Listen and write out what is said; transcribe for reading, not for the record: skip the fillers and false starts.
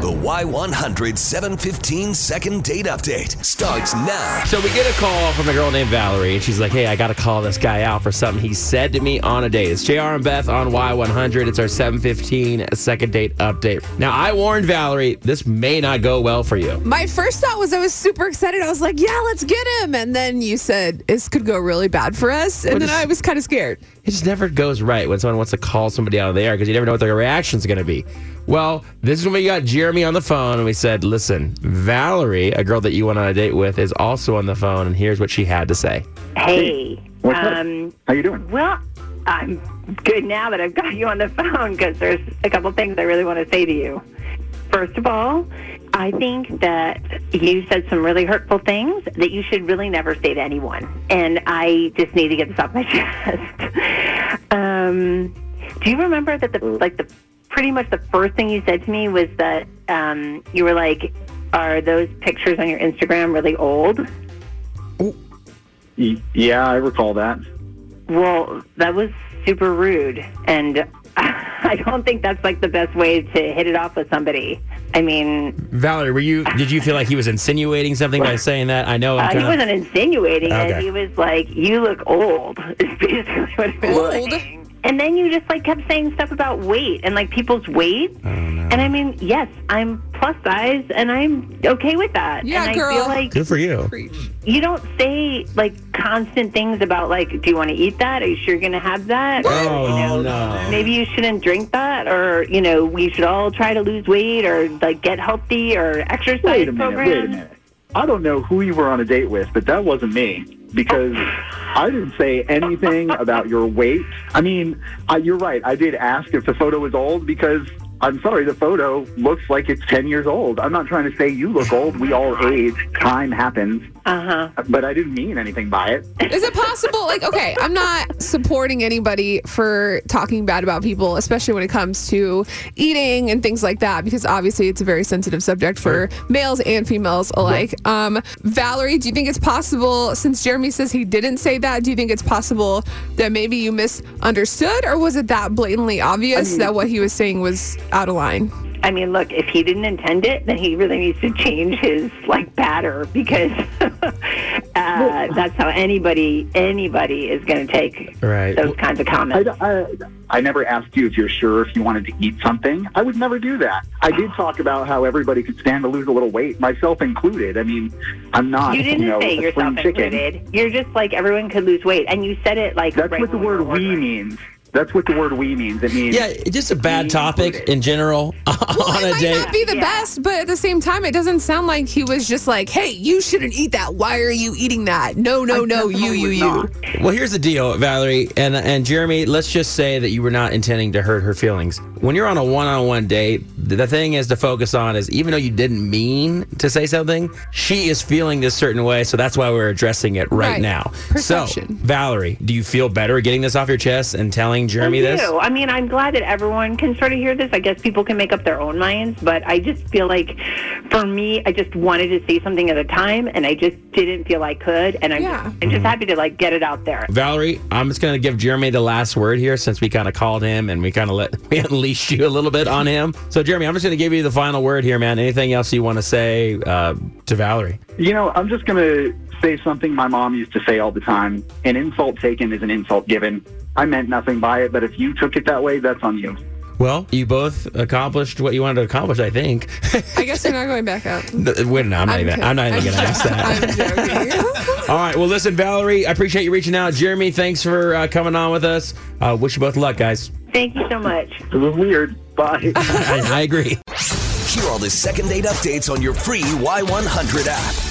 The Y100 7:15 second date update starts now. So we get a call from a girl named Valerie, and she's like, hey, I got to call this guy out for something he said to me on a date. It's JR and Beth on Y100. It's our 7:15 second date update. Now, I warned Valerie, this may not go well for you. My first thought was I was super excited. I was like, yeah, let's get him. And then you said, this could go really bad for us. And then I was kind of scared. It just never goes right when someone wants to call somebody out of the air because you never know what their reaction's going to be. Well, this is when we got Jeremy on the phone and we said, listen, Valerie, a girl that you went on a date with, is also on the phone, and here's what she had to say. Hey. What's up? How you doing? Well, I'm good now that I've got you on the phone because there's a couple things I really want to say to you. First of all, I think that you said some really hurtful things that you should really never say to anyone, and I just need to get this off my chest. Do you remember that the pretty much the first thing you said to me was that you were like, are those pictures on your Instagram really old? Yeah, I recall that. Well, that was super rude, and I don't think that's like the best way to hit it off with somebody. I mean, Valerie, did you feel like he was insinuating something by saying that? I know he wasn't insinuating it. Okay. He was like, "You look old." Is basically what it was. Old. Like. And then you just like kept saying stuff about weight and like people's weight. Oh, no. And I mean, yes, I'm plus size and I'm okay with that. Yeah, and I girl. Feel like good for you. Preach. You don't say like constant things about like, do you want to eat that? Are you sure you're going to have that? Or, no. Maybe you shouldn't drink that, or we should all try to lose weight or like get healthy or exercise Wait a minute. I don't know who you were on a date with, but that wasn't me. Because I didn't say anything about your weight. I mean, you're right. I did ask if the photo was old because, I'm sorry, the photo looks like it's 10 years old. I'm not trying to say you look old. We all age. Time happens. Uh-huh. But I didn't mean anything by it. Is it possible? I'm not supporting anybody for talking bad about people, especially when it comes to eating and things like that, because obviously it's a very sensitive subject for males and females alike. Yeah. Valerie, do you think it's possible, since Jeremy says he didn't say that, do you think it's possible that maybe you misunderstood, or was it that blatantly obvious that what he was saying was out of line? I mean, look, if he didn't intend it, then he really needs to change his, batter, because that's how anybody is going to take those kinds of comments. I never asked you if you're sure if you wanted to eat something. I would never do that. I did talk about how everybody could stand to lose a little weight, myself included. I mean, I'm not, you didn't say yourself included. You're just like, everyone could lose weight, and you said it like... That's right, what the word "we" means. That's what the word "we" means. It means... Yeah, just a bad topic in general on a date. It might not be the best, but at the same time, it doesn't sound like he was just like, hey, you shouldn't eat that. Why are you eating that? No, you. Well, here's the deal, Valerie and Jeremy. Let's just say that you were not intending to hurt her feelings. When you're on a one-on-one date, the thing is to focus on is, even though you didn't mean to say something, she is feeling this certain way, so that's why we're addressing it right now. Perception. So, Valerie, do you feel better getting this off your chest and telling Jeremy this? I mean, I'm glad that everyone can sort of hear this. I guess people can make up their own minds, but I just feel like, for me, I just wanted to say something at a time, and I just didn't feel I could, and I'm just happy to, get it out there. Valerie, I'm just going to give Jeremy the last word here, since we kind of called him, and we kind of unleashed you a little bit on him. So, Jeremy, I'm just going to give you the final word here, man. Anything else you want to say to Valerie? I'm just going to say something my mom used to say all the time. An insult taken is an insult given. I meant nothing by it, but if you took it that way, that's on you. Well, you both accomplished what you wanted to accomplish, I think. I guess you're not going back out. I'm not even going to ask that. I'm joking. All right. Well, listen, Valerie, I appreciate you reaching out. Jeremy, thanks for coming on with us. Wish you both luck, guys. Thank you so much. It was weird. Bye. I agree. Hear all the second date updates on your free Y100 app.